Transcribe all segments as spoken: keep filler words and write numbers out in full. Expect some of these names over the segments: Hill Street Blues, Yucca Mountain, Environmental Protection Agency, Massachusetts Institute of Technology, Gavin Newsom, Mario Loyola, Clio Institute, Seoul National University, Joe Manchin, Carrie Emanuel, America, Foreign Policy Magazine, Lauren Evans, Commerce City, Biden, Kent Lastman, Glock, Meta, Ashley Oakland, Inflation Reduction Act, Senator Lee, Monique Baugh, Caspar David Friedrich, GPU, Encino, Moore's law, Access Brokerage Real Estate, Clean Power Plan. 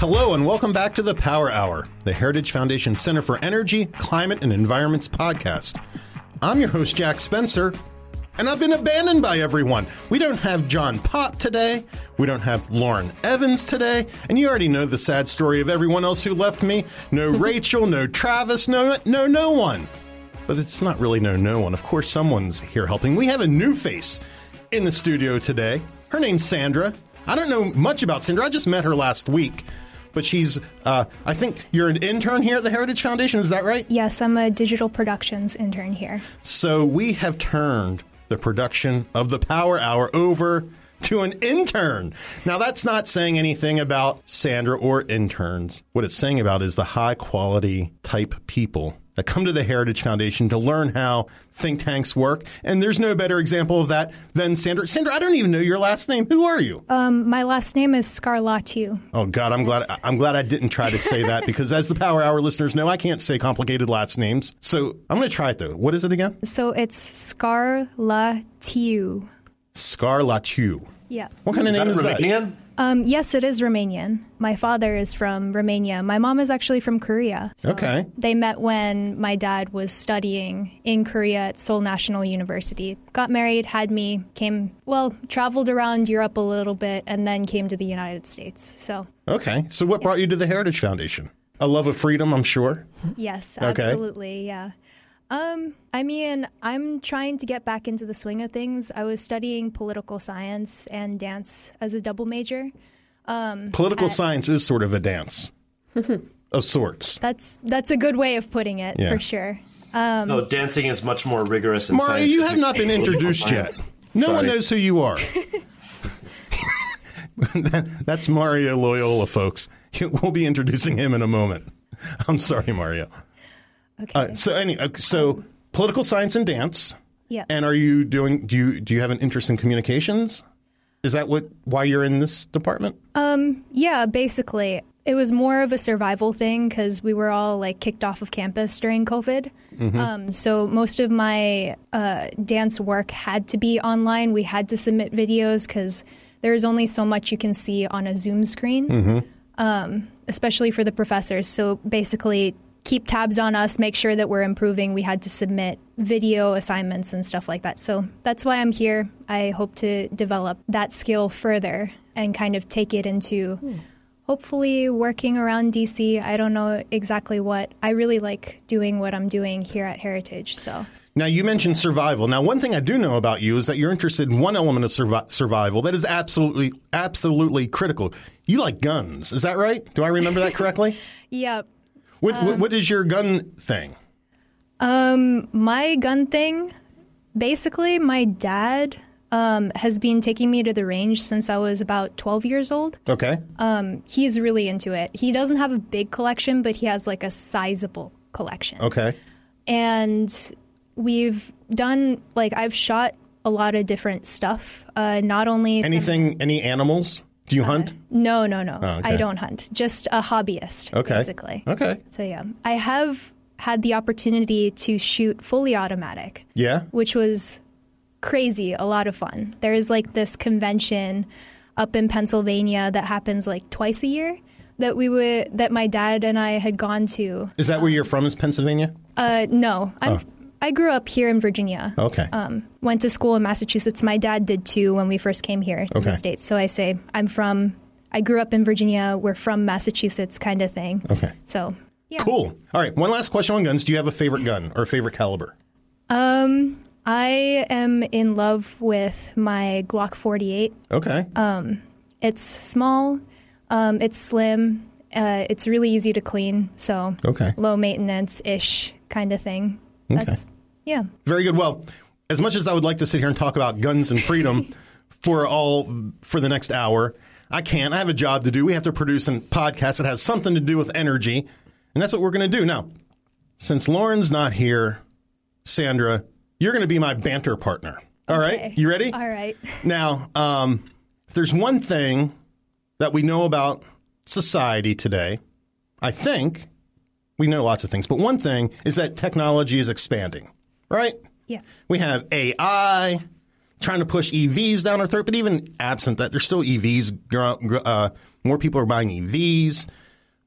Hello and welcome back to The Power Hour, the Heritage Foundation Center for Energy, Climate, and Environment's podcast. I'm your host, Jack Spencer, and I've been abandoned by everyone. We don't have John Pott today, we don't have Lauren Evans today, and you already know the sad story of everyone else who left me. No Rachel, no Travis, no, no, no one. But it's not really no, no one. Of course, someone's here helping. We have a new face in the studio today. Her name's Sandra. I don't know much about Sandra. I just met her last week. But she's, uh, I think you're an intern here at the Heritage Foundation, is that right? Yes, I'm a digital productions intern here. So we have turned the production of the Power Hour over to an intern. Now, that's not saying anything about Sandra or interns. What it's saying about is the high-quality type people that come to the Heritage Foundation to learn how think tanks work. And there's no better example of that than Sandra. Sandra, I don't even know your last name. Who are you? Um, my last name is Scarlatiu. Oh, God, I'm glad I, I'm glad I didn't try to say that because as the Power Hour listeners know, I can't say complicated last names. So I'm going to try it, though. What is it again? So it's Scarlatiu. Scarlatiu. Yeah. What kind of name is that? Romanian? Um, yes, it is Romanian. My father is from Romania. My mom is actually from Korea. So okay. They met when my dad was studying in Korea at Seoul National University. Got married, had me, came, well, traveled around Europe a little bit, and then came to the United States. So. Okay. So what yeah. brought you to the Heritage Foundation? A love of freedom, I'm sure. Yes, absolutely. Okay. Yeah. Um, I mean, I'm trying to get back into the swing of things. I was studying political science and dance as a double major. Um, political at, science is sort of a dance of sorts. That's that's a good way of putting it, yeah. for sure. Um, no, dancing is much more rigorous. And Mario, you have not been introduced yet. No Sorry. one knows who you are. That's Mario Loyola, folks. We'll be introducing him in a moment. I'm sorry, Mario. Okay. Uh, so any anyway, so um, political science and dance. Yeah. And are you doing do you do you have an interest in communications? Is that what why you're in this department? Um yeah, basically. It was more of a survival thing because we were all like kicked off of campus during COVID. Mm-hmm. Um, so most of my uh, dance work had to be online. We had to submit videos because there's only so much you can see on a Zoom screen, mm-hmm. um, especially for the professors. So basically keep tabs on us, make sure that we're improving. We had to submit video assignments and stuff like that. So that's why I'm here. I hope to develop that skill further and kind of take it into hmm. hopefully working around D C. I don't know exactly what. I really like doing what I'm doing here at Heritage. So now you mentioned survival. Now, one thing I do know about you is that you're interested in one element of survi- survival that is absolutely, absolutely critical. You like guns. Is that right? Do I remember that correctly? Yep. What, um, what what is your gun thing? Um, my gun thing, basically, my dad um, has been taking me to the range since I was about twelve years old. Okay. Um, he's really into it. He doesn't have a big collection, but he has like a sizable collection. Okay. And we've done like I've shot a lot of different stuff. Uh, not only anything, some, any animals. Do you hunt? Uh, no, no, no. Oh, okay. I don't hunt. Just a hobbyist, okay. basically. Okay. So, yeah. I have had the opportunity to shoot fully automatic. Yeah. Which was crazy, a lot of fun. There is, like, this convention up in Pennsylvania that happens, like, twice a year that we would that my dad and I had gone to. Is that um, where you're from, is Pennsylvania? Uh, no. I'm oh. I grew up here in Virginia. Okay. Um, went to school in Massachusetts. My dad did, too, when we first came here to okay. the States. So I say I'm from – I grew up in Virginia. We're from Massachusetts kind of thing. Okay. So, yeah. Cool. All right. One last question on guns. Do you have a favorite gun or a favorite caliber? Um, I am in love with my Glock forty-eight. Okay. Um, it's small. Um, it's slim. Uh, it's really easy to clean. So okay. low maintenance-ish kind of thing. Okay. That's, yeah. Very good. Well, as much as I would like to sit here and talk about guns and freedom for all for the next hour, I can't. I have a job to do. We have to produce a podcast that has something to do with energy. And that's what we're going to do. Now, since Lauren's not here, Sandra, you're going to be my banter partner. All okay. right? You ready? All right. Now, um, if there's one thing that we know about society today, I think we know lots of things, but one thing is that technology is expanding, right? Yeah. We have A I trying to push E Vs down our throat, but even absent that, there's still E Vs. Uh, more people are buying E Vs.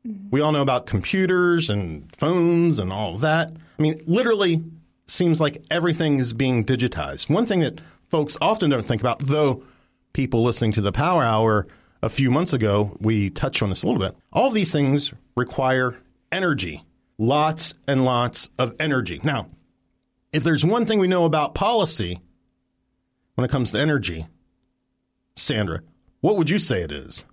Mm-hmm. We all know about computers and phones and all that. I mean, literally seems like everything is being digitized. One thing that folks often don't think about, though people listening to the Power Hour a few months ago, we touched on this a little bit. All of these things require energy, lots and lots of energy. Now, if there's one thing we know about policy when it comes to energy, Sandra, what would you say it is?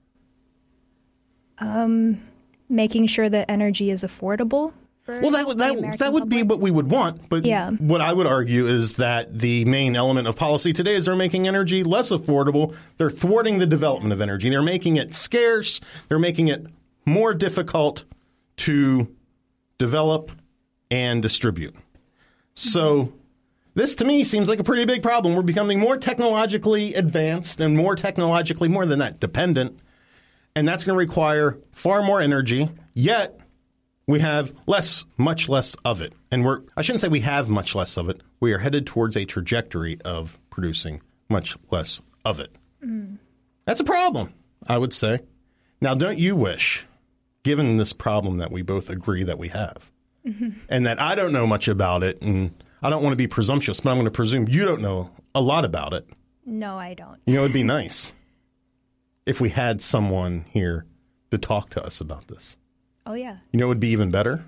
Um, making sure that energy is affordable. Well, that would that, that would be what we would want. But yeah. what I would argue is that the main element of policy today is they're making energy less affordable. They're thwarting the development of energy. They're making it scarce. They're making it more difficult to develop and distribute. So mm-hmm. this, to me, seems like a pretty big problem. We're becoming more technologically advanced and more technologically, more than that, dependent. And that's going to require far more energy, yet we have less, much less of it. And we're I shouldn't say we have much less of it. We are headed towards a trajectory of producing much less of it. Mm. That's a problem, I would say. Now, don't you wish, given this problem that we both agree that we have, mm-hmm. and that I don't know much about it, and I don't want to be presumptuous, but I'm going to presume you don't know a lot about it. No, I don't. You know, it'd be nice if we had someone here to talk to us about this. Oh, yeah. You know it would be even better?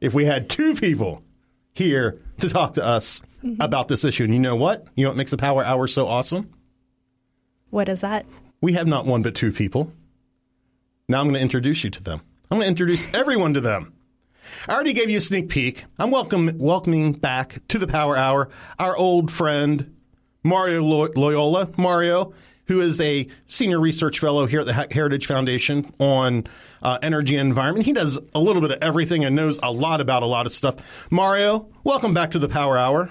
If we had two people here to talk to us mm-hmm. about this issue. And you know what? You know what makes the Power Hour so awesome? What is that? We have not one but two people. Now I'm going to introduce you to them. I'm going to introduce everyone to them. I already gave you a sneak peek. I'm welcome, welcoming back to the Power Hour our old friend, Mario Lo- Loyola. Mario, who is a senior research fellow here at the Heritage Foundation on uh, energy and environment. He does a little bit of everything and knows a lot about a lot of stuff. Mario, welcome back to the Power Hour.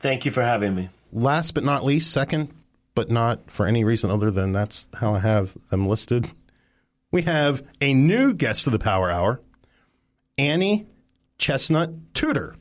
Thank you for having me. Last but not least, second, but not for any reason other than that's how I have them listed, we have a new guest to the Power Hour, Annie Chestnut Tudor.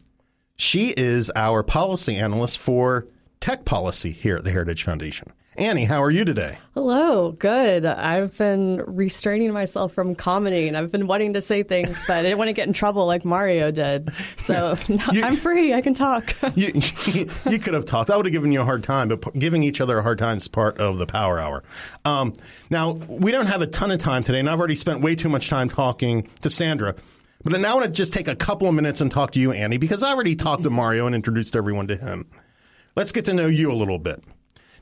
She is our policy analyst for tech policy here at the Heritage Foundation. Annie, how are you today? Hello. Good. I've been restraining myself from commenting. I've been wanting to say things, but I didn't want to get in trouble like Mario did. So no, you, I'm free. I can talk. you, you, you could have talked. I would have given you a hard time, but giving each other a hard time is part of the Power Hour. Um, now, we don't have a ton of time today, and I've already spent way too much time talking to Sandra. But now I want to just take a couple of minutes and talk to you, Annie, because I already talked to Mario and introduced everyone to him. Let's get to know you a little bit.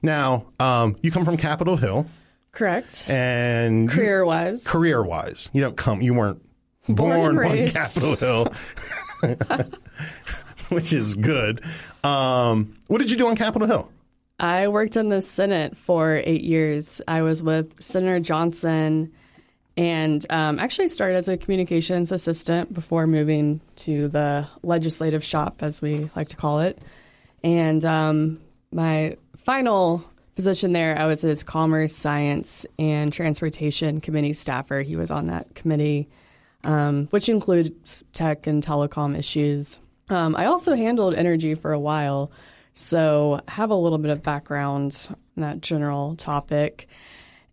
Now, um, you come from Capitol Hill. Correct. And career-wise. You, career-wise. You don't come. You weren't born, born on Capitol Hill, which is good. Um, what did you do on Capitol Hill? I worked in the Senate for eight years. I was with Senator Johnson and um, actually started as a communications assistant before moving to the legislative shop, as we like to call it. And um, my final position there, I was his Commerce, Science, and Transportation Committee staffer. He was on that committee, um, which includes tech and telecom issues. Um, I also handled energy for a while, so have a little bit of background on that general topic.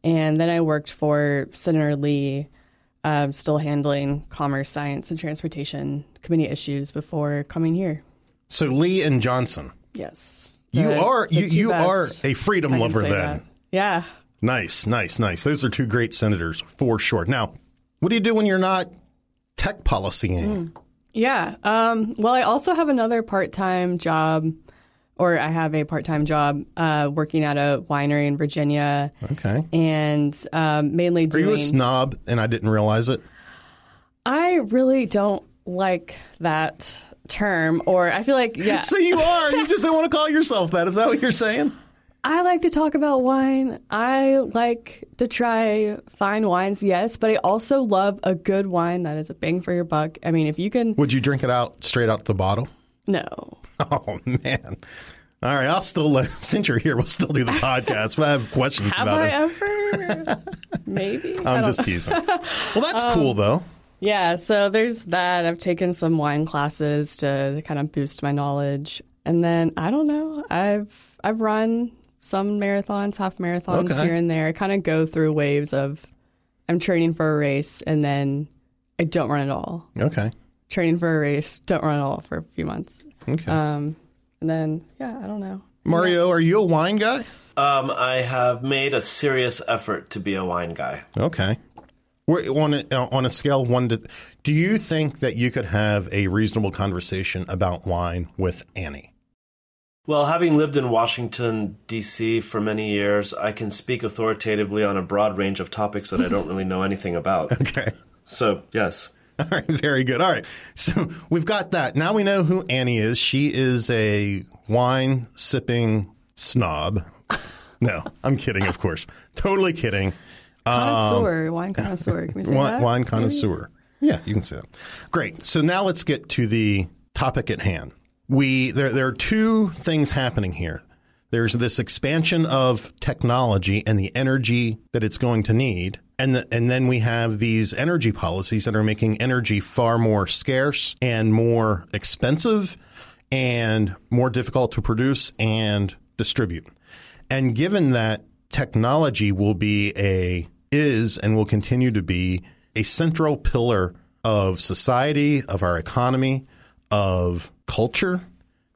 And then I worked for Senator Lee, uh, still handling Commerce, Science, and Transportation Committee issues before coming here. So Lee and Johnson. Yes. You the, are the you, you are a freedom lover then. That. Yeah. Nice, nice, nice. Those are two great senators for sure. Now, what do you do when you're not tech policying? Mm. Yeah. Um, well, I also have another part-time job, or I have a part-time job uh, working at a winery in Virginia. Okay. And um, mainly doing... Are you a snob and I didn't realize it? I really don't like that term, or I feel like, yeah. So you are. You just don't want to call yourself that. Is that what you're saying? I like to talk about wine. I like to try fine wines, yes, but I also love a good wine that is a bang for your buck. I mean, if you can... Would you drink it out straight out the bottle? No. Oh, man. All right. I'll still, uh, since you're here, we'll still do the podcast, but I have questions have about I it. Have I ever? Maybe. I'm just teasing. Well, that's um, cool, though. Yeah. So there's that. I've taken some wine classes to kind of boost my knowledge. And then, I don't know, I've I've run... some marathons, half marathons okay. here and there. I kind of go through waves of I'm training for a race and then I don't run at all. Okay. Training for a race, don't run at all for a few months. Okay. Um, and then, yeah, I don't know. Mario, yeah. Are you a wine guy? Um, I have made a serious effort to be a wine guy. Okay. We're on a, on a scale of one to, do you think that you could have a reasonable conversation about wine with Annie? Well, having lived in Washington, D C for many years, I can speak authoritatively on a broad range of topics that I don't really know anything about. Okay. So, yes. All right. Very good. All right. So we've got that. Now we know who Annie is. She is a wine-sipping snob. No, I'm kidding, of course. Totally kidding. Connoisseur. Um, wine connoisseur. Can we say wine, that? Wine connoisseur. Maybe? Yeah, you can say that. Great. So now let's get to the topic at hand. We there there are two things happening here. There's this expansion of technology and the energy that it's going to need. And the, and then we have these energy policies that are making energy far more scarce and more expensive and more difficult to produce and distribute. And given that technology will be a is and will continue to be a central pillar of society, of our economy, of culture,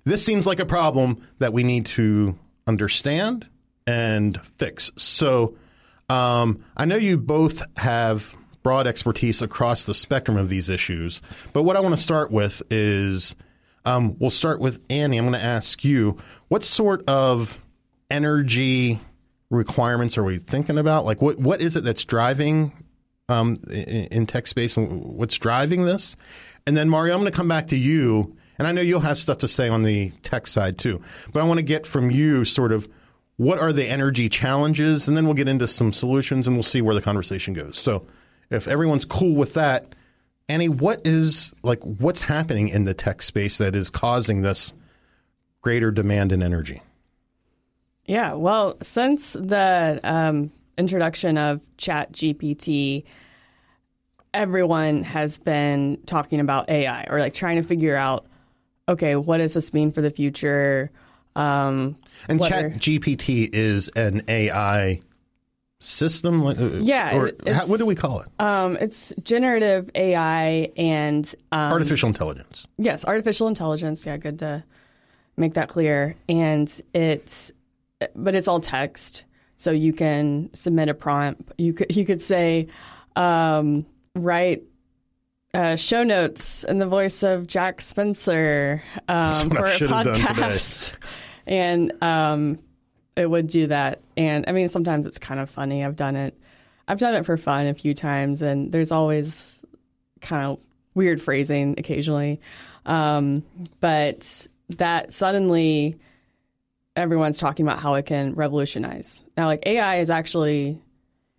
this seems like a problem that we need to understand and fix. So um, I know you both have broad expertise across the spectrum of these issues, but what I want to start with is um, we'll start with Annie. I'm going to ask you, what sort of energy requirements are we thinking about? Like what what is it that's driving um, in, in tech space and what's driving this? And then, Mario, I'm going to come back to you, and I know you'll have stuff to say on the tech side too, but I want to get from you sort of what are the energy challenges, and then we'll get into some solutions, and we'll see where the conversation goes. So if everyone's cool with that, Annie, what is like what's happening in the tech space that is causing this greater demand in energy? Yeah, well, since the um, introduction of ChatGPT, everyone has been talking about A I or like trying to figure out, okay, what does this mean for the future? Um, and ChatGPT is an A I system? Like, yeah. Or how, what do we call it? Um, it's generative A I and... Um, artificial intelligence. Yes, artificial intelligence. Yeah, good to make that clear. And it's, but it's all text. So you can submit a prompt. You could, you could say... Um, Write uh, show notes in the voice of Jack Spencer um, for a podcast, and um, it would do that. And I mean, sometimes it's kind of funny. I've done it. I've done it for fun a few times, and there's always kind of weird phrasing occasionally. Um, but that suddenly everyone's talking about how it can revolutionize. Now, like A I is actually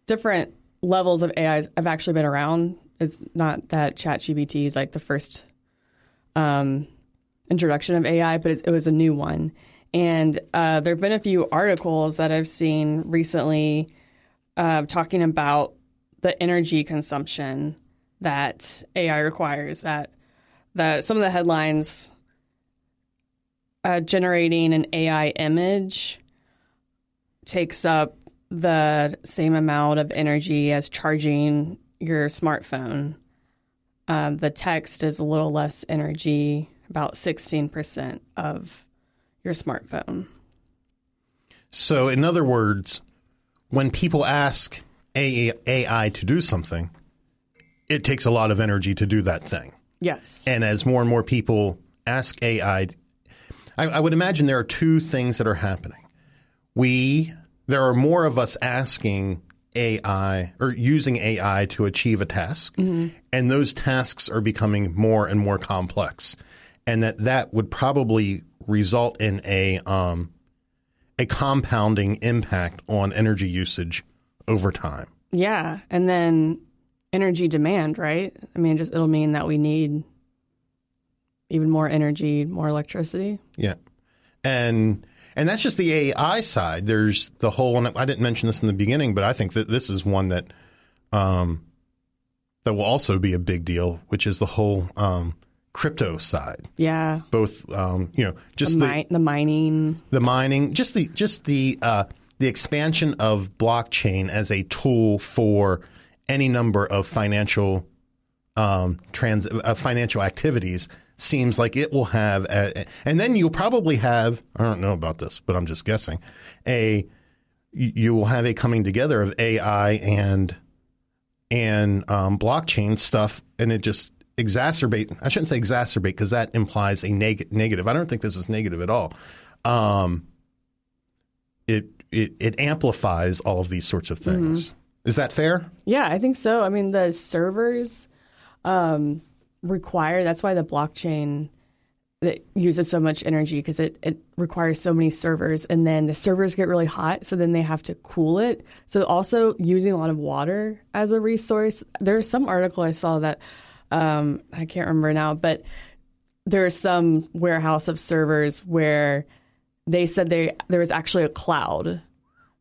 different. Levels of A I have actually been around. It's not that ChatGPT is like the first um, introduction of A I, but it, it was a new one. And uh, there have been a few articles that I've seen recently uh, talking about the energy consumption that A I requires. That the some of the headlines uh, generating an A I image takes up the same amount of energy as charging your smartphone. Um, the text is a little less energy, about sixteen percent of your smartphone. So in other words, when people ask A I to do something, it takes a lot of energy to do that thing. Yes. And as more and more people ask A I, I, I would imagine there are two things that are happening. We... There are more of us asking A I or using A I to achieve a task, mm-hmm. and those tasks are becoming more and more complex, and that that would probably result in a um, a compounding impact on energy usage over time. Yeah. And then energy demand, right? I mean, just it'll mean that we need even more energy, more electricity. Yeah. And and that's just the A I side. There's the whole, and I didn't mention this in the beginning, but I think that this is one that um, that will also be a big deal, which is the whole um, crypto side. Yeah. Both, um, you know, just the, the, mi- the mining, the mining, just the just the uh, the expansion of blockchain as a tool for any number of financial um, trans uh, financial activities. Seems like it will have, a, and then you'll probably have, I don't know about this, but I'm just guessing, a, you will have a coming together of A I and and um, blockchain stuff, and it just exacerbate, I shouldn't say exacerbate, because that implies a neg- negative. I don't think this is negative at all. Um, it, it, it amplifies all of these sorts of things. Mm-hmm. Is that fair? Yeah, I think so. I mean, the servers... Um, require that's why the blockchain that uses so much energy, because it, it requires so many servers, and then the servers get really hot, so then they have to cool it. So also using a lot of water as a resource. There's some article I saw that um, I can't remember now, but there's some warehouse of servers where they said they there was actually a cloud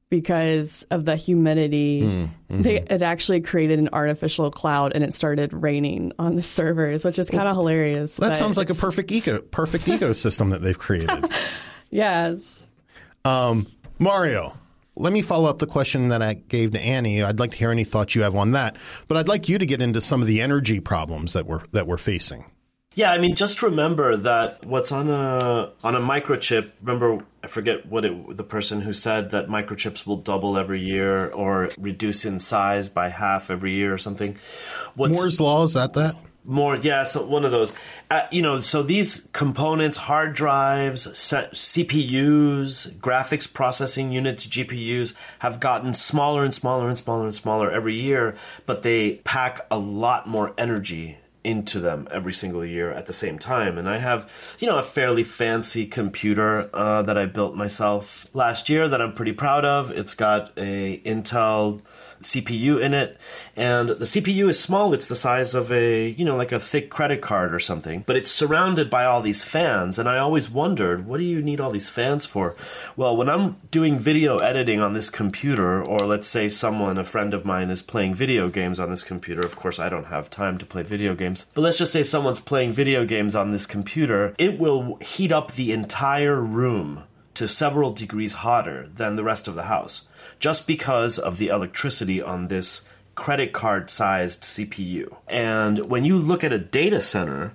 because of the humidity. Mm, mm-hmm. They, it actually created an artificial cloud, and it started raining on the servers, which is kind of hilarious. That sounds like a perfect eco, perfect ecosystem that they've created. Yes. Um, Mario, let me follow up the question that I gave to Annie. I'd like to hear any thoughts you have on that, but I'd like you to get into some of the energy problems that we're that we're facing. Yeah, I mean, just remember that what's on a on a microchip. Remember, I forget what it, the person who said that microchips will double every year or reduce in size by half every year or something. What's, Moore's law, is that that? More, yeah, so one of those. Uh, you know, so these components, hard drives, C P Us, graphics processing units, G P Us, have gotten smaller and smaller and smaller and smaller every year, but they pack a lot more energy into them every single year at the same time. And I have, you know, a fairly fancy computer uh, that I built myself last year that I'm pretty proud of. It's got a Intel C P U in it, and the C P U is small. It's the size of a, you know, like a thick credit card or something, but it's surrounded by all these fans. And I always wondered, what do you need all these fans for? Well, when I'm doing video editing on this computer, or let's say someone, a friend of mine, is playing video games on this computer. Of course, I don't have time to play video games, but let's just say someone's playing video games on this computer. It will heat up the entire room to several degrees hotter than the rest of the house, just because of the electricity on this credit card-sized C P U. And when you look at a data center,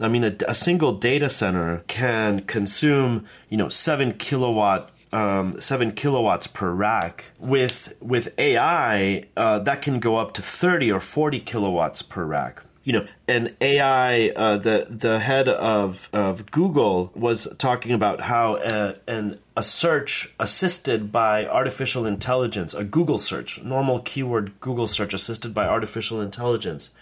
I mean, a, a single data center can consume, you know, seven kilowatt, um, seven kilowatts per rack. With with A I, uh, that can go up to thirty or forty kilowatts per rack. You know, an A I, uh, the the head of, of Google was talking about how a, an, a search assisted by artificial intelligence, a Google search, normal keyword Google search assisted by artificial intelligence,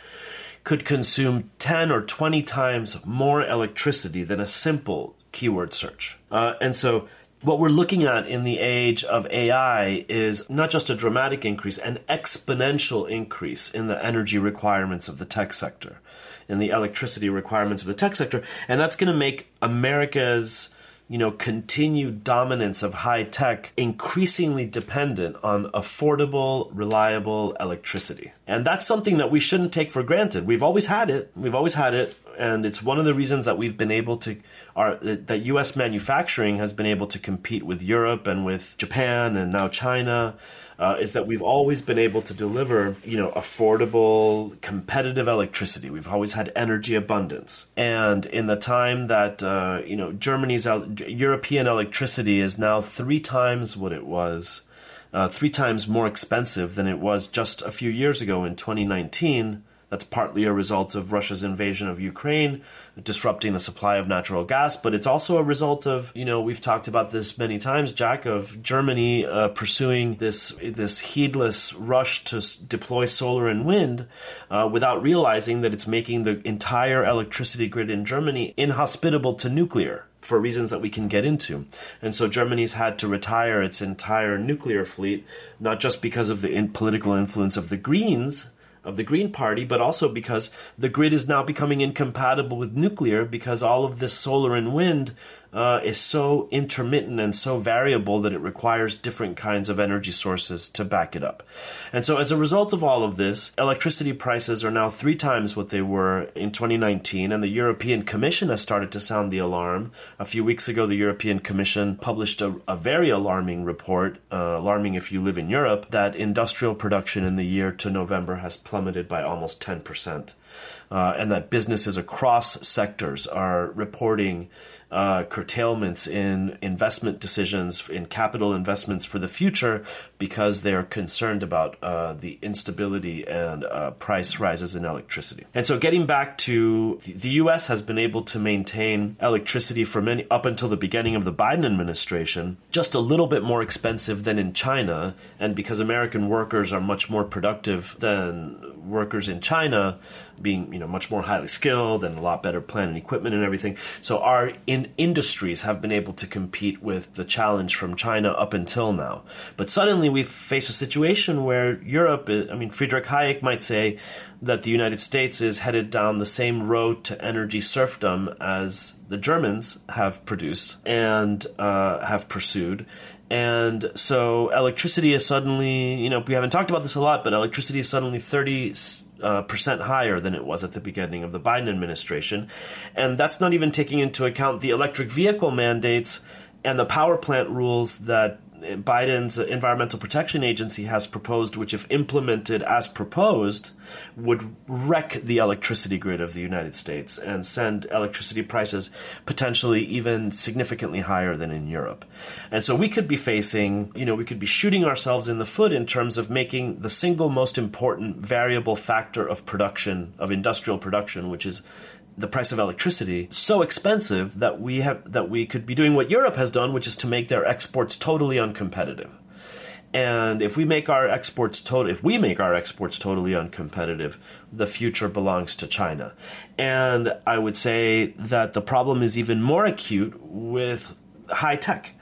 could consume ten or twenty times more electricity than a simple keyword search. Uh, and so what we're looking at in the age of A I is not just a dramatic increase, an exponential increase in the energy requirements of the tech sector, in the electricity requirements of the tech sector. And that's going to make America's, you know, continued dominance of high tech increasingly dependent on affordable, reliable electricity. And that's something that we shouldn't take for granted. We've always had it. We've always had it. And it's one of the reasons that we've been able to, our, that U S manufacturing has been able to compete with Europe and with Japan and now China, uh, is that we've always been able to deliver, you know, affordable, competitive electricity. We've always had energy abundance. And in the time that, uh, you know, Germany's, European electricity is now three times what it was, uh, three times more expensive than it was just a few years ago in twenty nineteen. That's partly a result of Russia's invasion of Ukraine, disrupting the supply of natural gas. But it's also a result of, you know, we've talked about this many times, Jack, of Germany uh, pursuing this this heedless rush to s- deploy solar and wind uh, without realizing that it's making the entire electricity grid in Germany inhospitable to nuclear for reasons that we can get into. And so Germany's had to retire its entire nuclear fleet, not just because of the in political influence of the Greens, of the Green Party, but also because the grid is now becoming incompatible with nuclear because all of this solar and wind uh, is so intermittent and so variable that it requires different kinds of energy sources to back it up. And so as a result of all of this, electricity prices are now three times what they were in twenty nineteen, and the European Commission has started to sound the alarm. A few weeks ago, the European Commission published a, a very alarming report, uh, alarming if you live in Europe, that industrial production in the year to November has plummeted by almost ten percent. Uh, and that businesses across sectors are reporting uh, curtailments in investment decisions, in capital investments for the future, because they are concerned about uh, the instability and uh, price rises in electricity. And so getting back to the U S has been able to maintain electricity for many up until the beginning of the Biden administration, just a little bit more expensive than in China. And because American workers are much more productive than workers in China, being, you know, much more highly skilled and a lot better plant and equipment and everything. So our in industries have been able to compete with the challenge from China up until now. But suddenly we face a situation where Europe, I mean, Friedrich Hayek might say that the United States is headed down the same road to energy serfdom as the Germans have produced and uh, have pursued. And so electricity is suddenly, you know, we haven't talked about this a lot, but electricity is suddenly thirty percent Uh, percent higher than it was at the beginning of the Biden administration. And that's not even taking into account the electric vehicle mandates and the power plant rules that Biden's Environmental Protection Agency has proposed, which, if implemented as proposed, would wreck the electricity grid of the United States and send electricity prices potentially even significantly higher than in Europe. And so we could be facing, you know, we could be shooting ourselves in the foot in terms of making the single most important variable factor of production, of industrial production, which is the price of electricity, so expensive that we have that we could be doing what Europe has done, which is to make their exports totally uncompetitive. And if we make our exports total, if we make our exports totally uncompetitive, the future belongs to China. And I would say that the problem is even more acute with high tech,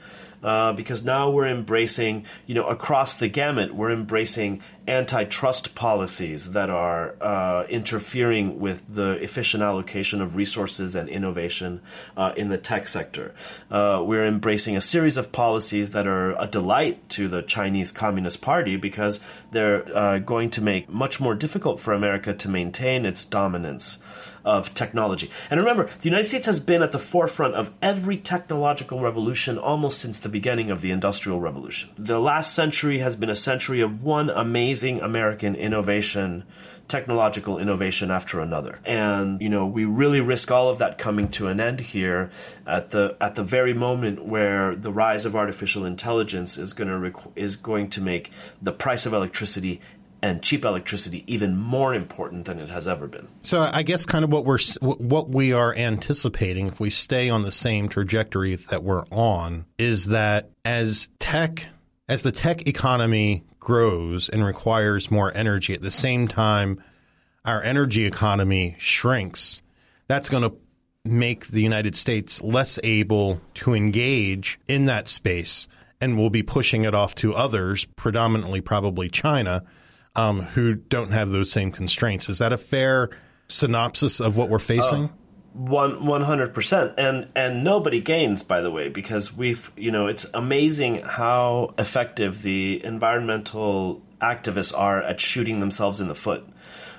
uh, because now we're embracing, you know, across the gamut, we're embracing antitrust policies that are uh, interfering with the efficient allocation of resources and innovation uh, in the tech sector. Uh, we're embracing a series of policies that are a delight to the Chinese Communist Party because they're uh, going to make much more difficult for America to maintain its dominance of technology. And remember, the United States has been at the forefront of every technological revolution almost since the beginning of the Industrial Revolution. The last century has been a century of one amazing American innovation, technological innovation after another. And, you know, we really risk all of that coming to an end here at the at the very moment where the rise of artificial intelligence is going to requ- is going to make the price of electricity and cheap electricity even more important than it has ever been. So I guess kind of what we're what we are anticipating, if we stay on the same trajectory that we're on, is that as tech as the tech economy grows and requires more energy, at the same time our energy economy shrinks, that's going to make the United States less able to engage in that space, and we'll be pushing it off to others, predominantly probably China, um, who don't have those same constraints. Is that a fair synopsis of what we're facing? Oh. One one hundred percent, and and nobody gains, by the way, because we've you know it's amazing how effective the environmental activists are at shooting themselves in the foot,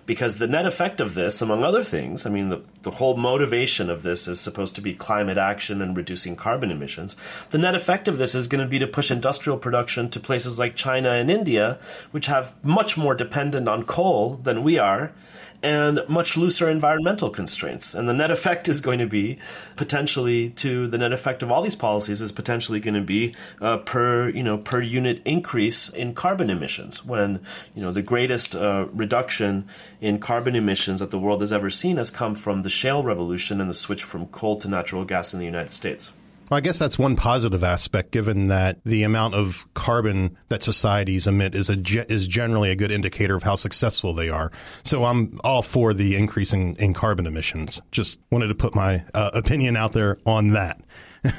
because the net effect of this, among other things, I mean the the whole motivation of this is supposed to be climate action and reducing carbon emissions. The net effect of this is going to be to push industrial production to places like China and India, which have much more dependent on coal than we are, and much looser environmental constraints. And the net effect is going to be potentially to the net effect of all these policies is potentially going to be uh, per, you know, per unit increase in carbon emissions, when, you know, the greatest uh, reduction in carbon emissions that the world has ever seen has come from the shale revolution and the switch from coal to natural gas in the United States. Well, I guess that's one positive aspect, given that the amount of carbon that societies emit is a ge- is generally a good indicator of how successful they are. So I'm all for the increase in, in carbon emissions. Just wanted to put my uh, opinion out there on that.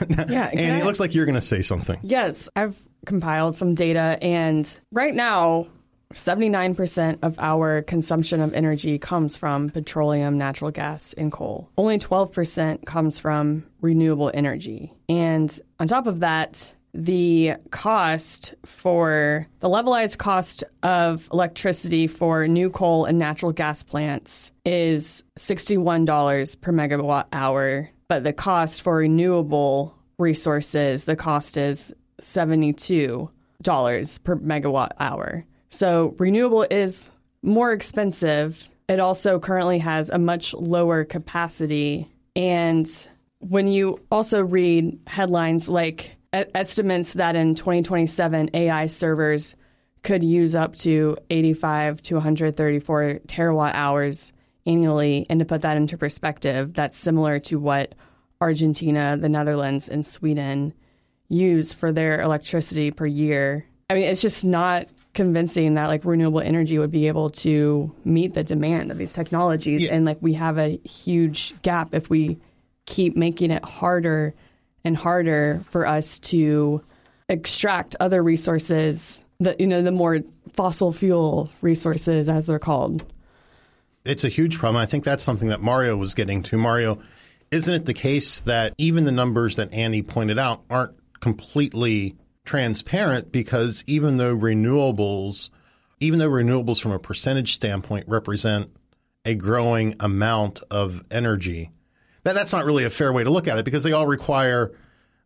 Yeah, and it looks like you're going to say something. Yes, I've compiled some data, and right now, seventy-nine percent of our consumption of energy comes from petroleum, natural gas, and coal. Only twelve percent comes from renewable energy. And on top of that, the cost for the levelized cost of electricity for new coal and natural gas plants is sixty-one dollars per megawatt hour. But the cost for renewable resources, the cost is seventy-two dollars per megawatt hour. So renewable is more expensive. It also currently has a much lower capacity. And when you also read headlines like estimates that in twenty twenty-seven, A I servers could use up to eighty-five to one hundred thirty-four terawatt hours annually. And to put that into perspective, that's similar to what Argentina, the Netherlands, and Sweden use for their electricity per year. I mean, it's just not convincing that like renewable energy would be able to meet the demand of these technologies. Yeah. And like we have a huge gap if we keep making it harder and harder for us to extract other resources, the, you know, the more fossil fuel resources, as they're called. It's a huge problem. I think that's something that Mario was getting to. Mario, isn't it the case that even the numbers that Annie pointed out aren't completely transparent, because even though renewables, even though renewables from a percentage standpoint represent a growing amount of energy, that, that's not really a fair way to look at it, because they all require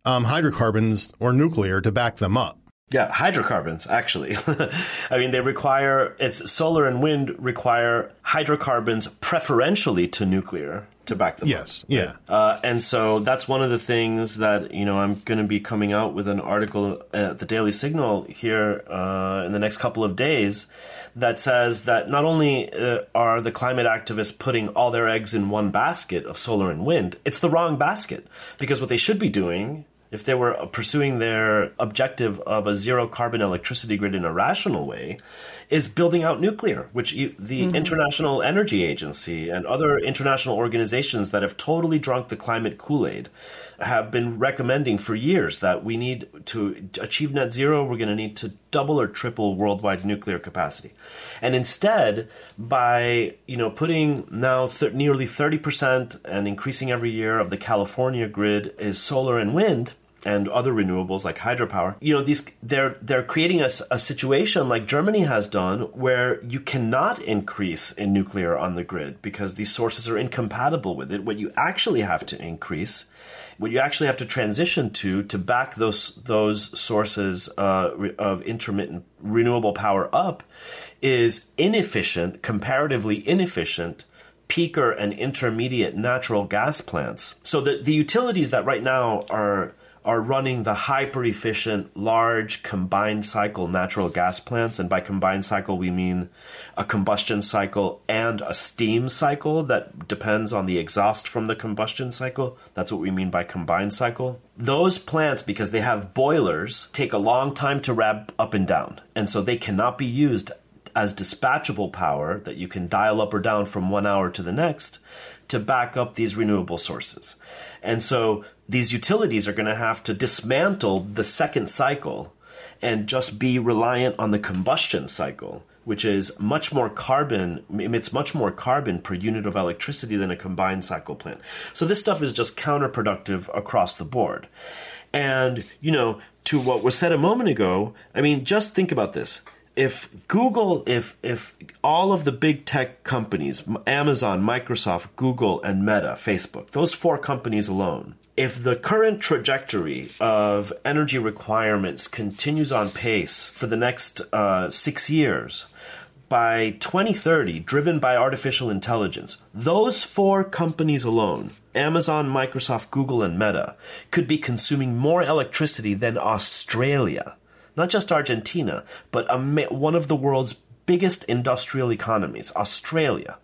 um, hydrocarbons or nuclear to back them up. Yeah, hydrocarbons, actually. I mean, they require, it's solar and wind require hydrocarbons preferentially to nuclear to back them yes, up. Yes, yeah. Uh, and so that's one of the things that, you know, I'm going to be coming out with an article at the Daily Signal here uh, in the next couple of days that says that not only uh, are the climate activists putting all their eggs in one basket of solar and wind, it's the wrong basket, because what they should be doing, if they were pursuing their objective of a zero carbon electricity grid in a rational way, is building out nuclear, which the mm-hmm. International Energy Agency and other international organizations that have totally drunk the climate Kool-Aid have been recommending for years, that we need to achieve net zero. We're going to need to double or triple worldwide nuclear capacity. And instead, by, you know, putting now th- nearly thirty percent and increasing every year of the California grid is solar and wind, and other renewables like hydropower, you know, these they're they're creating a, a situation like Germany has done, where you cannot increase in nuclear on the grid because these sources are incompatible with it. What you actually have to increase, what you actually have to transition to to back those those sources uh, of intermittent renewable power up, is inefficient, comparatively inefficient, peaker and intermediate natural gas plants. So the, the utilities that right now are are running the hyper-efficient, large, combined-cycle natural gas plants. And by combined cycle, we mean a combustion cycle and a steam cycle that depends on the exhaust from the combustion cycle. That's what we mean by combined cycle. Those plants, because they have boilers, take a long time to ramp up and down. And so they cannot be used as dispatchable power that you can dial up or down from one hour to the next to back up these renewable sources. And so these utilities are going to have to dismantle the second cycle and just be reliant on the combustion cycle, which is much more carbon, emits much more carbon per unit of electricity than a combined cycle plant. So this stuff is just counterproductive across the board. And, you know, to what was said a moment ago, I mean, just think about this. If Google, if if all of the big tech companies, Amazon, Microsoft, Google, and Meta, Facebook, those four companies alone, if the current trajectory of energy requirements continues on pace for the next uh, six years, by twenty thirty, driven by artificial intelligence, those four companies alone, Amazon, Microsoft, Google, and Meta, could be consuming more electricity than Australia. Not just Argentina, but a, one of the world's biggest industrial economies, Australia.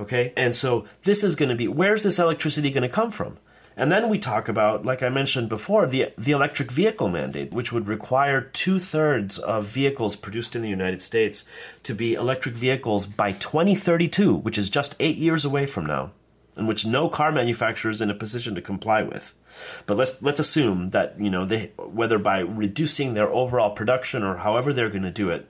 Okay? And so this is going to be, where's this electricity going to come from? And then we talk about, like I mentioned before, the the electric vehicle mandate, which would require two-thirds of vehicles produced in the United States to be electric vehicles by twenty thirty-two, which is just eight years away from now. and which no car manufacturer is in a position to comply with. But let's let's assume that, you know, they, whether by reducing their overall production or however they're going to do it,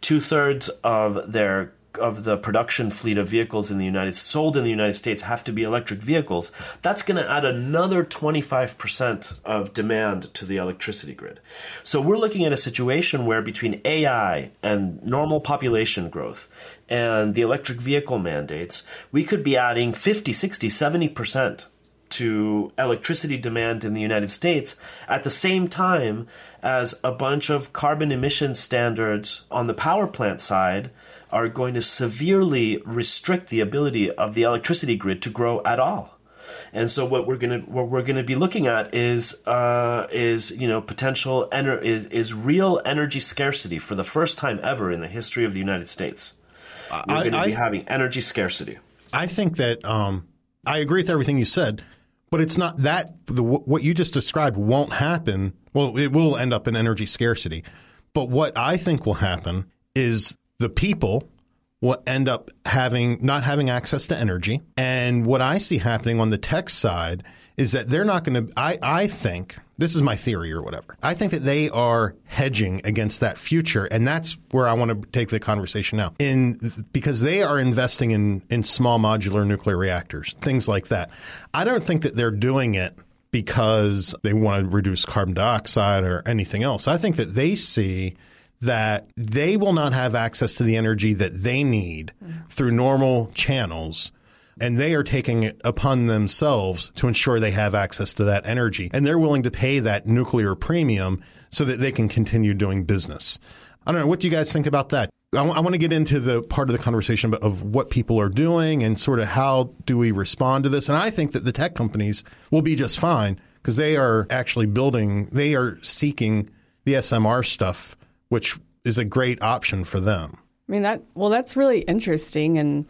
two thirds of their of the production fleet of vehicles in the United sold in the United States have to be electric vehicles. That's going to add another twenty-five percent of demand to the electricity grid. So we're looking at a situation where between A I and normal population growth and the electric vehicle mandates, we could be adding fifty, sixty, seventy percent to electricity demand in the United States at the same time as a bunch of carbon emission standards on the power plant side are going to severely restrict the ability of the electricity grid to grow at all. And so what we're going to what we're going to be looking at is uh, is you know potential ener- is is real energy scarcity for the first time ever in the history of the United States. We're I, going to I, be having energy scarcity. I think that um, I agree with everything you said, but it's not that the, what you just described won't happen. Well, it will end up in energy scarcity. But what I think will happen is the people will end up having not having access to energy. And what I see happening on the tech side is that they're not going to – I think – this is my theory or whatever. I think that they are hedging against that future, and that's where I want to take the conversation now in because they are investing in, in small modular nuclear reactors, things like that. I don't think that they're doing it because they want to reduce carbon dioxide or anything else. I think that they see – that they will not have access to the energy that they need through normal channels, and they are taking it upon themselves to ensure they have access to that energy, and they're willing to pay that nuclear premium so that they can continue doing business. I don't know. What do you guys think about that? I, w- I want to get into the part of the conversation of what people are doing and sort of how do we respond to this, and I think that the tech companies will be just fine because they are actually building – they are seeking the S M R stuff, which is a great option for them. I mean, that well, that's really interesting and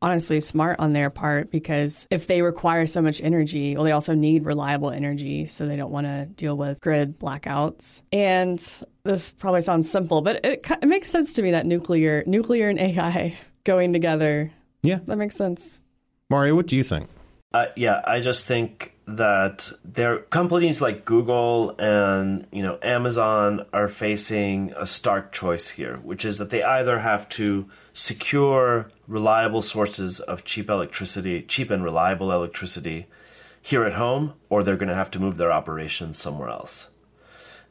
honestly smart on their part, because if they require so much energy, well, they also need reliable energy, so they don't want to deal with grid blackouts. And this probably sounds simple, but it, it makes sense to me that nuclear nuclear and A I going together. Yeah. That makes sense. Mario, what do you think? Uh, yeah, I just think that their companies like Google and, you know, Amazon are facing a stark choice here, which is that they either have to secure reliable sources of cheap electricity, cheap and reliable electricity here at home, or they're going to have to move their operations somewhere else.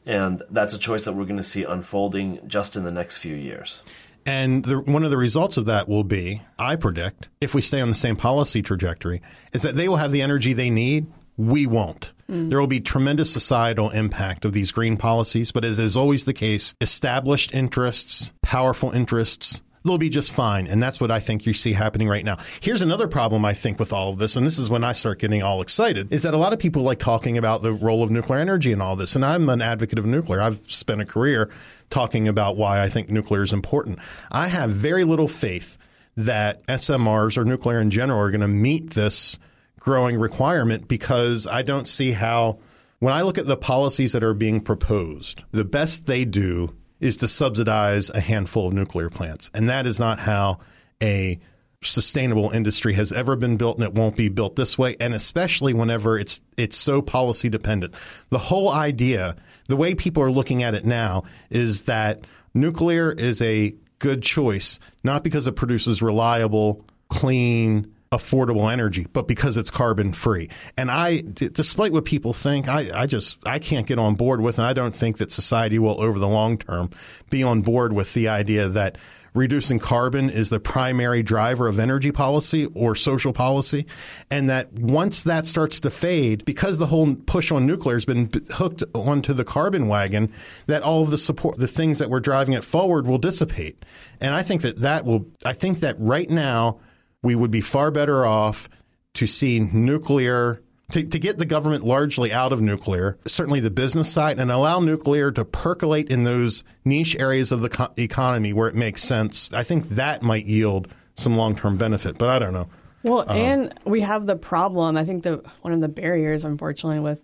And that's a choice that we're going to see unfolding just in the next few years. And the, one of the results of that will be, I predict, if we stay on the same policy trajectory, is that they will have the energy they need. We won't. Mm. There will be tremendous societal impact of these green policies. But as is always the case, established interests, powerful interests, they'll be just fine. And that's what I think you see happening right now. Here's another problem, I think, with all of this. And this is when I start getting all excited, is that a lot of people like talking about the role of nuclear energy and all this. And I'm an advocate of nuclear. I've spent a career talking about why I think nuclear is important. I have very little faith that S M Rs or nuclear in general are going to meet this growing requirement, because I don't see how – when I look at the policies that are being proposed, the best they do is to subsidize a handful of nuclear plants. And that is not how a sustainable industry has ever been built, and it won't be built this way, and especially whenever it's it's so policy dependent. The whole idea, the way people are looking at it now, is that nuclear is a good choice, not because it produces reliable, clean, affordable energy, but because it's carbon free. And I, d- despite what people think, I, I just I can't get on board with, and I don't think that society will over the long term be on board with the idea that reducing carbon is the primary driver of energy policy or social policy. And that once that starts to fade, because the whole push on nuclear has been hooked onto the carbon wagon, that all of the support, the things that were driving it forward will dissipate. And I think that that will I think that right now we would be far better off to see nuclear, to, to get the government largely out of nuclear, certainly the business side, and allow nuclear to percolate in those niche areas of the co- economy where it makes sense. I think that might yield some long-term benefit, but I don't know. Well, um, and we have the problem. I think the one of the barriers, unfortunately, with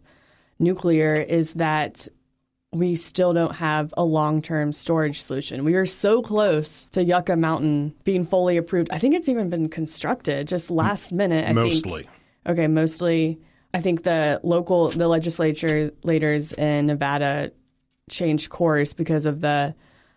nuclear is that we still don't have a long-term storage solution. We are so close to Yucca Mountain being fully approved. I think it's even been constructed just last minute. I mostly. Think. Okay, mostly. I think the local, the legislature leaders in Nevada changed course because of the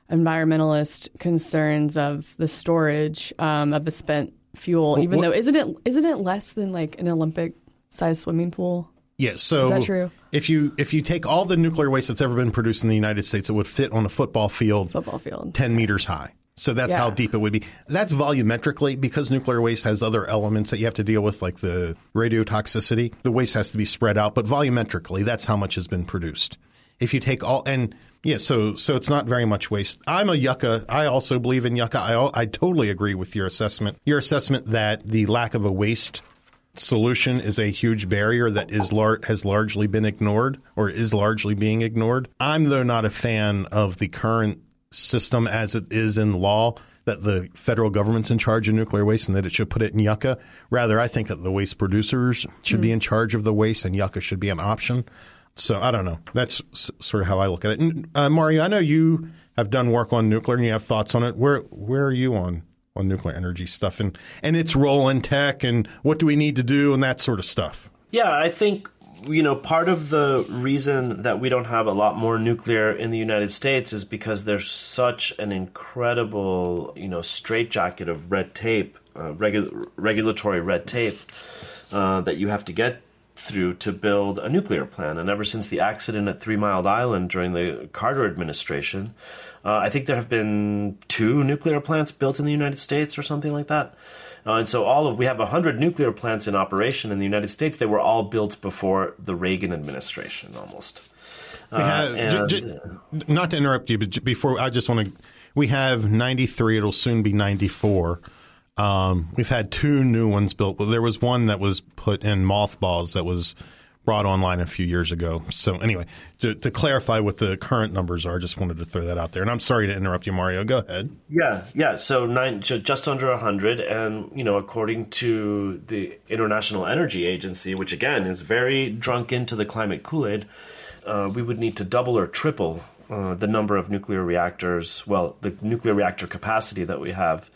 environmentalist concerns of the storage um, of the spent fuel, well, even what? though isn't it isn't it less than like an Olympic-sized swimming pool? Yes. Yeah, so is that true? If you if you take all the nuclear waste that's ever been produced in the United States, it would fit on a football field, football field, ten meters high. So that's yeah. how deep it would be. That's volumetrically, because nuclear waste has other elements that you have to deal with, like the radiotoxicity. The waste has to be spread out, but volumetrically, that's how much has been produced. If you take all and yeah, so so it's not very much waste. I'm a yucca. I also believe in yucca. I I totally agree with your assessment. Your assessment that the lack of a waste solution is a huge barrier that is lar- has largely been ignored or is largely being ignored. I'm, though, not a fan of the current system as it is in law, that the federal government's in charge of nuclear waste and that it should put it in yucca. Rather, I think that the waste producers should mm. be in charge of the waste and yucca should be an option. So I don't know. That's s- sort of how I look at it. And, uh, Mario, I know you have done work on nuclear and you have thoughts on it. Where where are you on on nuclear energy stuff and, and its role in tech and what do we need to do and that sort of stuff? Yeah, I think, you know, part of the reason that we don't have a lot more nuclear in the United States is because there's such an incredible, you know, straitjacket of red tape, uh, regu- regulatory red tape uh, that you have to get through to build a nuclear plant. And ever since the accident at Three Mile Island during the Carter administration, uh, I think there have been two nuclear plants built in the United States or something like that. Uh, and so all of we have one hundred nuclear plants in operation in the United States. They were all built before the Reagan administration almost. Uh, have, and, j- j- not to interrupt you, but j- before I just want to – we have ninety-three. It'll soon be ninety-four. Um, we've had two new ones built. There was one that was put in mothballs that was brought online a few years ago. So anyway, to, to clarify what the current numbers are, I just wanted to throw that out there. And I'm sorry to interrupt you, Mario. Go ahead. Yeah, yeah. So nine, just under one hundred. And, you know, according to the International Energy Agency, which, again, is very drunk into the climate Kool-Aid, uh, we would need to double or triple uh, the number of nuclear reactors, well, the nuclear reactor capacity that we have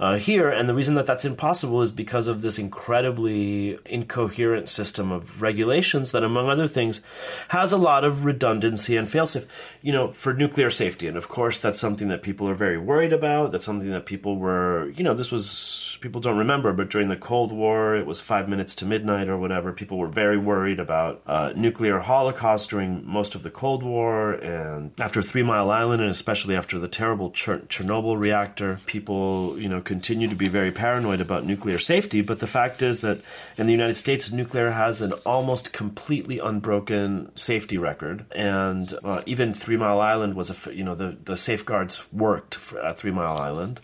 Uh, here. And the reason that that's impossible is because of this incredibly incoherent system of regulations that, among other things, has a lot of redundancy and failsafe, you know, for nuclear safety. And of course, that's something that people are very worried about. That's something that people were, you know, this was, people don't remember, but during the Cold War, it was five minutes to midnight or whatever. People were very worried about uh, nuclear holocaust during most of the Cold War. And after Three Mile Island, and especially after the terrible Cher- Chernobyl reactor, people, you know, continue to be very paranoid about nuclear safety. But the fact is that in the United States, nuclear has an almost completely unbroken safety record. And uh, even Three Mile Island was, a, you know, the, the safeguards worked for, at Three Mile Island.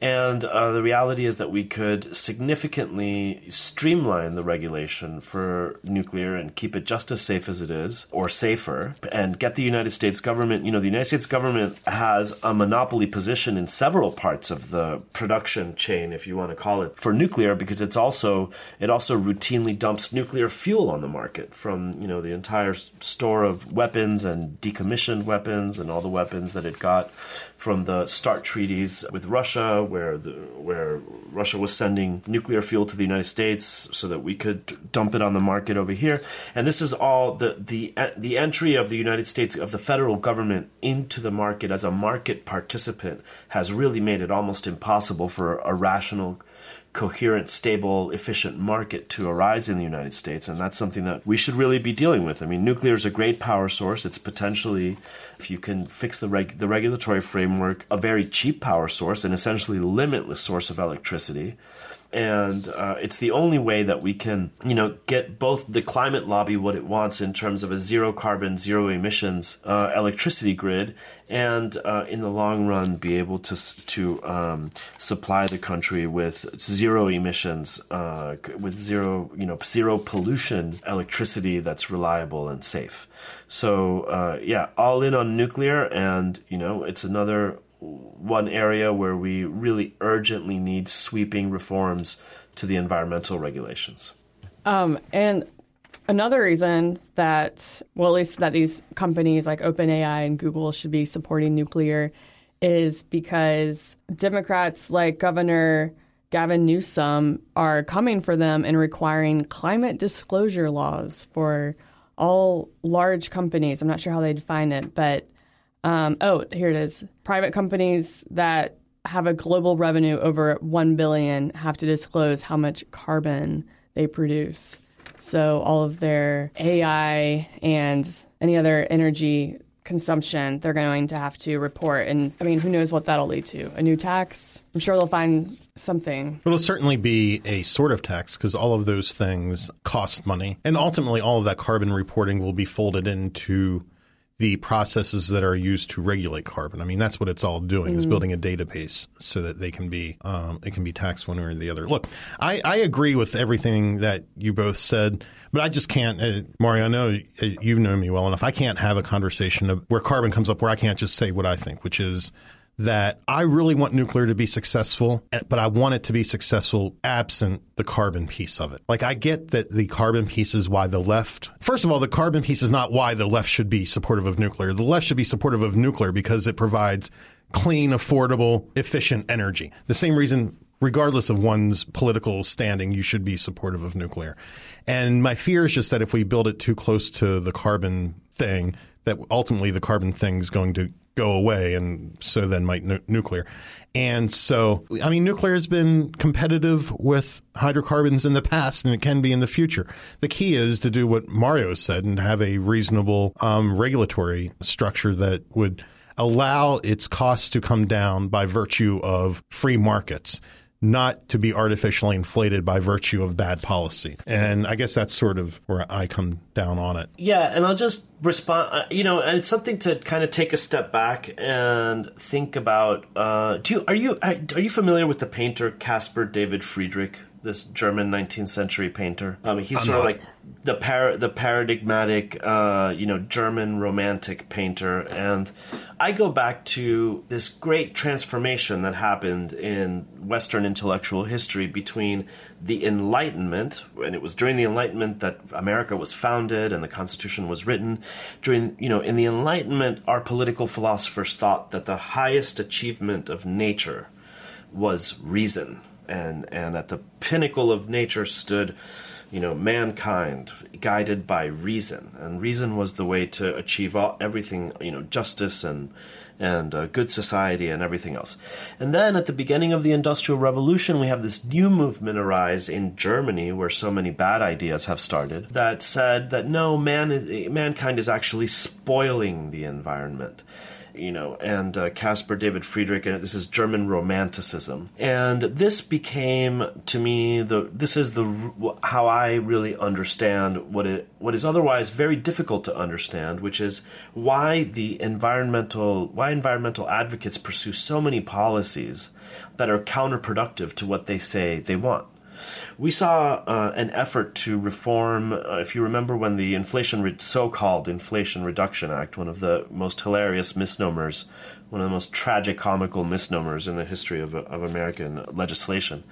And uh, the reality is that we could significantly streamline the regulation for nuclear and keep it just as safe as it is, or safer, and get the United States government, you know, the United States government has a monopoly position in several parts of the production chain, if you want to call it, for nuclear, because it's also it also routinely dumps nuclear fuel on the market from, you know, the entire store of weapons and decommissioned weapons and all the weapons that it got from the START treaties with Russia, where the, where Russia was sending nuclear fuel to the United States so that we could dump it on the market over here. And this is all the the the entry of the United States, of the federal government, into the market as a market participant has really made it almost impossible for a rational, coherent, stable, efficient market to arise in the United States. And that's something that we should really be dealing with. I mean, nuclear is a great power source. It's potentially, if you can fix the reg- the regulatory framework, a very cheap power source, an essentially limitless source of electricity. And uh, it's the only way that we can, you know, get both the climate lobby what it wants in terms of a zero carbon, zero emissions uh, electricity grid, and uh, in the long run be able to to um, supply the country with zero emissions, uh, with zero, you know, zero pollution electricity that's reliable and safe. So uh, yeah, all in on nuclear, and you know, it's another one area where we really urgently need sweeping reforms to the environmental regulations. Um, and Another reason that, well, at least that these companies like OpenAI and Google should be supporting nuclear is because Democrats like Governor Gavin Newsom are coming for them and requiring climate disclosure laws for all large companies. I'm not sure how they define it, but um, oh, here it is. Private companies that have a global revenue over one billion dollars have to disclose how much carbon they produce. So all of their A I and any other energy consumption, they're going to have to report. And I mean, who knows what that'll lead to? A new tax? I'm sure they'll find something. It'll certainly be a sort of tax because all of those things cost money. And ultimately, all of that carbon reporting will be folded into the processes that are used to regulate carbon. I mean, that's what it's all doing, mm. is building a database so that they can be um, it can be taxed one way or the other. Look, I, I agree with everything that you both said, but I just can't uh, – Mario, I know you've known me well enough. I can't have a conversation of where carbon comes up where I can't just say what I think, which is that I really want nuclear to be successful, but I want it to be successful absent the carbon piece of it. Like, I get that the carbon piece is why the left – first of all, the carbon piece is not why the left should be supportive of nuclear. The left should be supportive of nuclear because it provides clean, affordable, efficient energy. The same reason, regardless of one's political standing, you should be supportive of nuclear. And my fear is just that if we build it too close to the carbon thing, that ultimately the carbon thing is going to – go away, and so then might nu- nuclear. And so, I mean, nuclear has been competitive with hydrocarbons in the past, and it can be in the future. The key is to do what Mario said and have a reasonable um, regulatory structure that would allow its costs to come down by virtue of free markets, not to be artificially inflated by virtue of bad policy. And I guess that's sort of where I come down on it. Yeah, and I'll just respond, you know, and it's something to kind of take a step back and think about. Uh, do you, are you are you familiar with the painter Caspar David Friedrich, this German nineteenth century painter? I mean, he's I'm sort not. of like the par- the paradigmatic, uh, you know, German romantic painter. And I go back to this great transformation that happened in Western intellectual history between the Enlightenment, and it was during the Enlightenment that America was founded and the Constitution was written. During, you know, in the Enlightenment, our political philosophers thought that the highest achievement of nature was reason. And and at the pinnacle of nature stood, you know, mankind guided by reason, and reason was the way to achieve all, everything, you know, justice and and a good society and everything else. And then at the beginning of the Industrial Revolution, we have this new movement arise in Germany, where so many bad ideas have started, that said that no, man is, mankind is actually spoiling the environment. You know, and uh, Caspar David Friedrich, and this is German Romanticism, and this became to me the this is the how I really understand what it what is otherwise very difficult to understand, which is why the environmental why environmental advocates pursue so many policies that are counterproductive to what they say they want. We saw uh, an effort to reform, uh, if you remember when the inflation re- so-called Inflation Reduction Act, one of the most hilarious misnomers, one of the most tragicomical misnomers in the history of, of American legislation.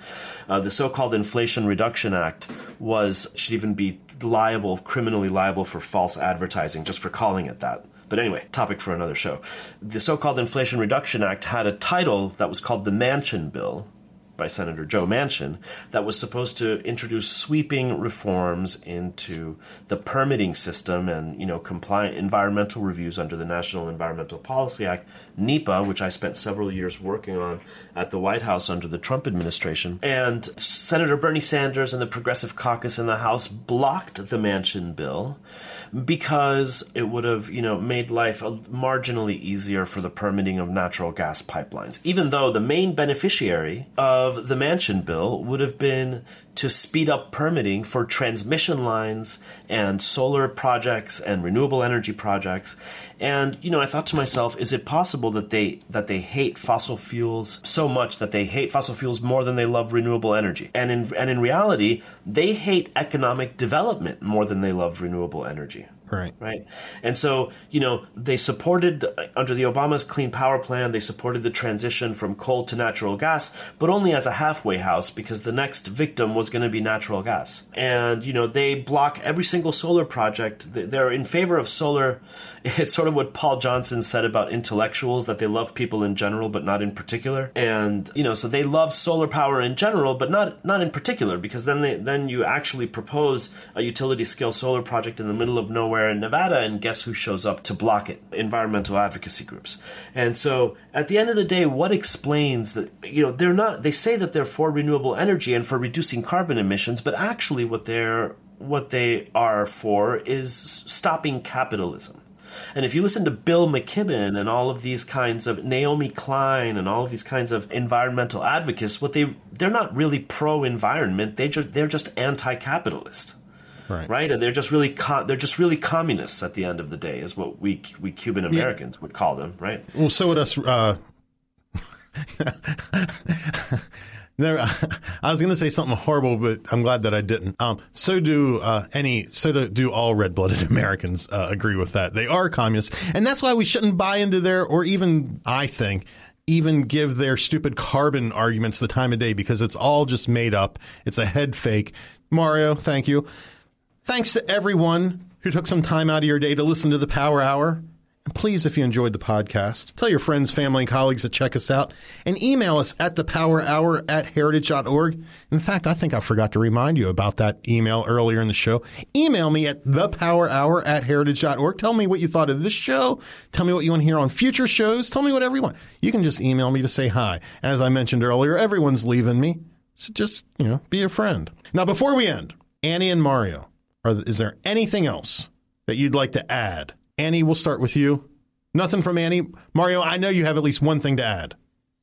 Uh, the so-called Inflation Reduction Act was should even be liable, criminally liable for false advertising just for calling it that. But anyway, topic for another show. The so-called Inflation Reduction Act had a title that was called the Manchin Bill, by Senator Joe Manchin, that was supposed to introduce sweeping reforms into the permitting system and, you know, compliant environmental reviews under the National Environmental Policy Act, NEPA, which I spent several years working on at the White House under the Trump administration. And Senator Bernie Sanders and the Progressive Caucus in the House blocked the Manchin Bill because it would have, you know, made life marginally easier for the permitting of natural gas pipelines, even though the main beneficiary of the Manchin Bill would have been to speed up permitting for transmission lines and solar projects and renewable energy projects. And, you know, I thought to myself, is it possible that they that they hate fossil fuels so much that they hate fossil fuels more than they love renewable energy? And in, and in reality, they hate economic development more than they love renewable energy. Right. Right. And so, you know, they supported, under the Obama's Clean Power Plan, they supported the transition from coal to natural gas, but only as a halfway house, because the next victim was going to be natural gas. And, you know, they block every single solar project. They're in favor of solar. It's sort of what Paul Johnson said about intellectuals, that they love people in general, but not in particular. And, you know, so they love solar power in general, but not, not in particular, because then they, then you actually propose a utility scale solar project in the middle of nowhere in Nevada, and guess who shows up to block it? Environmental advocacy groups. And so at the end of the day, what explains that, you know, they're not, they say that they're for renewable energy and for reducing carbon emissions, but actually what they're, what they are for is stopping capitalism. And if you listen to Bill McKibben and all of these kinds of Naomi Klein and all of these kinds of environmental advocates, what they, they're not really pro-environment. They just, they're just anti-capitalist. Right. Right. And they're just really co- they're just really communists at the end of the day, is what we we Cuban Americans yeah. would call them. Right. Well, so would us. Uh... There, I was going to say something horrible, but I'm glad that I didn't. Um, so do uh, any, so do, do all red-blooded Americans uh, agree with that? They are communists, and that's why we shouldn't buy into their, or even I think, even give their stupid carbon arguments the time of day, because it's all just made up. It's a head fake. Mario, thank you. Thanks to everyone who took some time out of your day to listen to the Power Hour. And please, if you enjoyed the podcast, tell your friends, family, and colleagues to check us out, and email us at thepowerhour at heritage dot org. In fact, I think I forgot to remind you about that email earlier in the show. Email me at thepowerhour at heritage dot org. Tell me what you thought of this show. Tell me what you want to hear on future shows. Tell me whatever you want. You can just email me to say hi. As I mentioned earlier, everyone's leaving me. So just, you know, be a friend. Now, before we end, Annie and Mario, are, is there anything else that you'd like to add? Annie, we'll start with you. Nothing from Annie. Mario, I know you have at least one thing to add.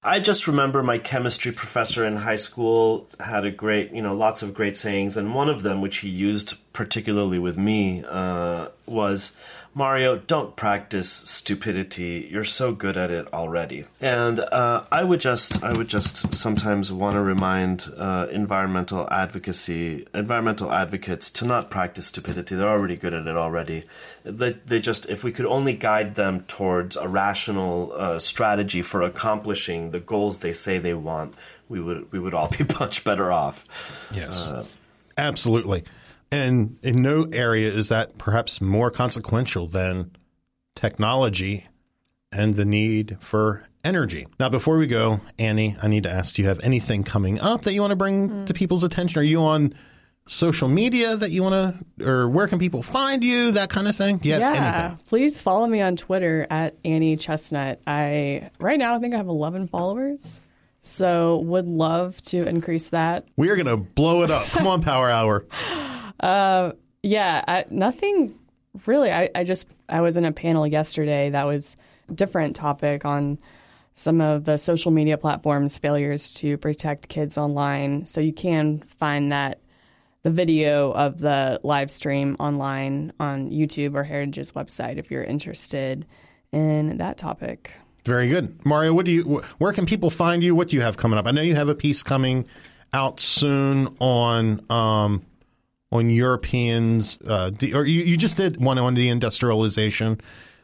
I just remember my chemistry professor in high school had a great, you know, lots of great sayings. And one of them, which he used particularly with me, uh, was, Mario, don't practice stupidity. You're so good at it already. And uh, I would just I would just sometimes want to remind uh, environmental advocacy, environmental advocates to not practice stupidity. They're already good at it already. They, they just, if we could only guide them towards a rational uh, strategy for accomplishing the goals they say they want, we would we would all be much better off. Yes, uh, absolutely. And in no area is that perhaps more consequential than technology and the need for energy. Now, before we go, Annie, I need to ask, do you have anything coming up that you want to bring mm. to people's attention? Are you on social media that you want to, or where can people find you, that kind of thing? Do you yeah, have anything? Please follow me on Twitter at Annie Chestnut. I, right now, I think I have eleven followers. So would love to increase that. We are going to blow it up. Come on, Power Hour. Uh, yeah, I, nothing really. I, I just I was in a panel yesterday that was a different topic on some of the social media platforms' failures to protect kids online. So you can find that, the video of the live stream online on YouTube or Heritage's website if you're interested in that topic. Very good. Mario, what do you? Where can people find you? What do you have coming up? I know you have a piece coming out soon on... Um, on Europeans, uh, the, or you, you just did one on the industrialization.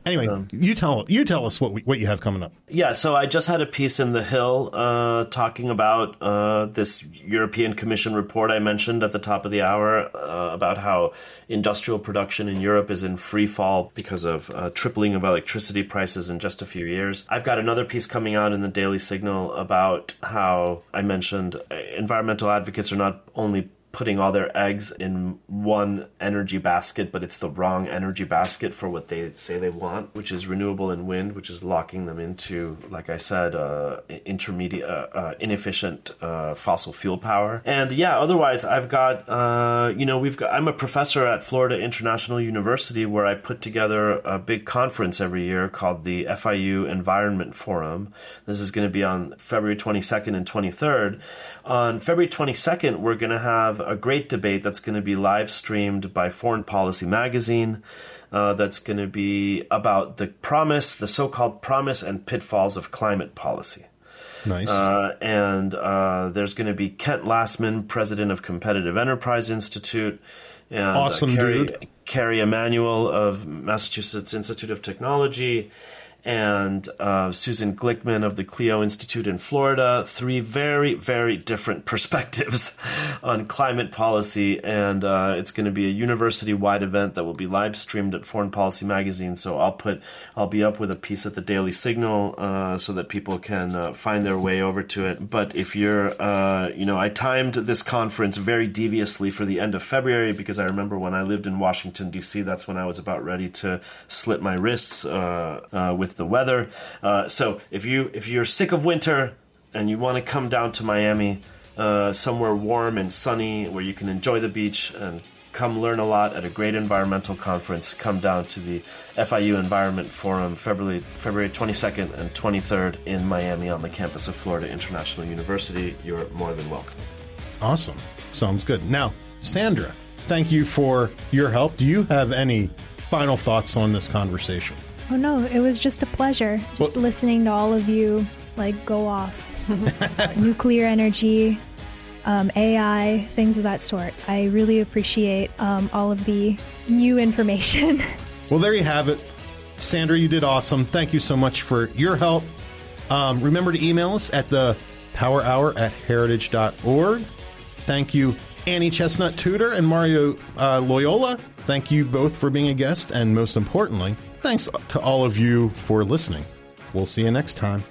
Anyway, um, you tell you tell us what we, what you have coming up. Yeah, so I just had a piece in The Hill uh, talking about uh, this European Commission report I mentioned at the top of the hour uh, about how industrial production in Europe is in free fall because of uh, tripling of electricity prices in just a few years. I've got another piece coming out in the Daily Signal about how I mentioned environmental advocates are not only putting all their eggs in one energy basket, but it's the wrong energy basket for what they say they want, which is renewable and wind, which is locking them into, like I said, uh, intermediate, uh, uh, inefficient uh, fossil fuel power. And yeah, otherwise, I've got, uh, you know, we've got. I'm a professor at Florida International University, where I put together a big conference every year called the F I U Environment Forum. This is going to be on February twenty-second and twenty-third. On February twenty-second, we're going to have a great debate that's going to be live streamed by Foreign Policy Magazine. Uh, that's going to be about the promise, the so-called promise and pitfalls of climate policy. Nice. Uh, and uh, there's going to be Kent Lastman, president of Competitive Enterprise Institute. And, awesome, uh, Carrie, dude. Carrie Emanuel of Massachusetts Institute of Technology, and uh, Susan Glickman of the Clio Institute in Florida, three very, very different perspectives on climate policy. And uh, it's going to be a university-wide event that will be live streamed at Foreign Policy Magazine. So I'll put, I'll be up with a piece at the Daily Signal uh, so that people can uh, find their way over to it. But if you're, uh, you know, I timed this conference very deviously for the end of February, because I remember when I lived in Washington, D C, that's when I was about ready to slit my wrists uh, uh, with the weather. Uh, so if you if you're sick of winter and you want to come down to Miami, uh, somewhere warm and sunny where you can enjoy the beach and come learn a lot at a great environmental conference, come down to the F I U Environment Forum, February February twenty-second and twenty-third in Miami on the campus of Florida International University. You're more than welcome. Awesome. Sounds good. Now, Sandra, thank you for your help. Do you have any final thoughts on this conversation? Oh, no, it was just a pleasure just well, listening to all of you, like, go off. Nuclear energy, um, A I, things of that sort. I really appreciate um, all of the new information. Well, there you have it. Sandra, you did awesome. Thank you so much for your help. Um, remember to email us at the power hour at heritage dot org. Thank you, Annie Chestnut Tudor and Mario uh, Loyola. Thank you both for being a guest, and most importantly, thanks to all of you for listening. We'll see you next time.